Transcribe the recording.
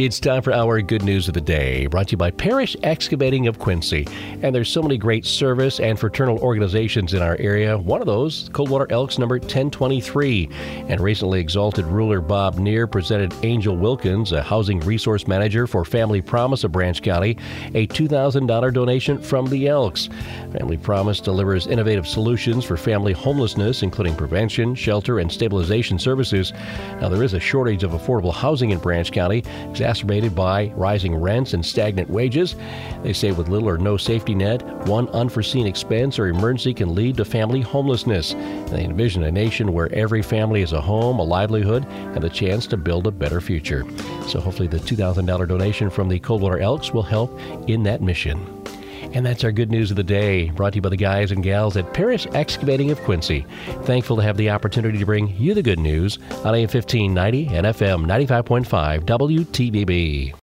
It's time for our good news of the day, brought to you by Parish Excavating of Quincy. And there's so many great service and fraternal organizations in our area. One of those, Coldwater Elks number 1023. And recently exalted ruler Bob Neer presented Angel Wilkins, a housing resource manager for Family Promise of Branch County, a $2,000 donation from the Elks. Family Promise delivers innovative solutions for family homelessness, including prevention, shelter, and stabilization services. Now, there is a shortage of affordable housing in Branch County, exacerbated by rising rents and stagnant wages. They say with little or no safety net, one unforeseen expense or emergency can lead to family homelessness. They envision a nation where every family is a home, a livelihood, and the chance to build a better future. So hopefully the $2,000 donation from the Coldwater Elks will help in that mission. And that's our good news of the day, brought to you by the guys and gals at Parish Excavating of Quincy. Thankful to have the opportunity to bring you the good news on AM 1590 and FM 95.5 WTBB.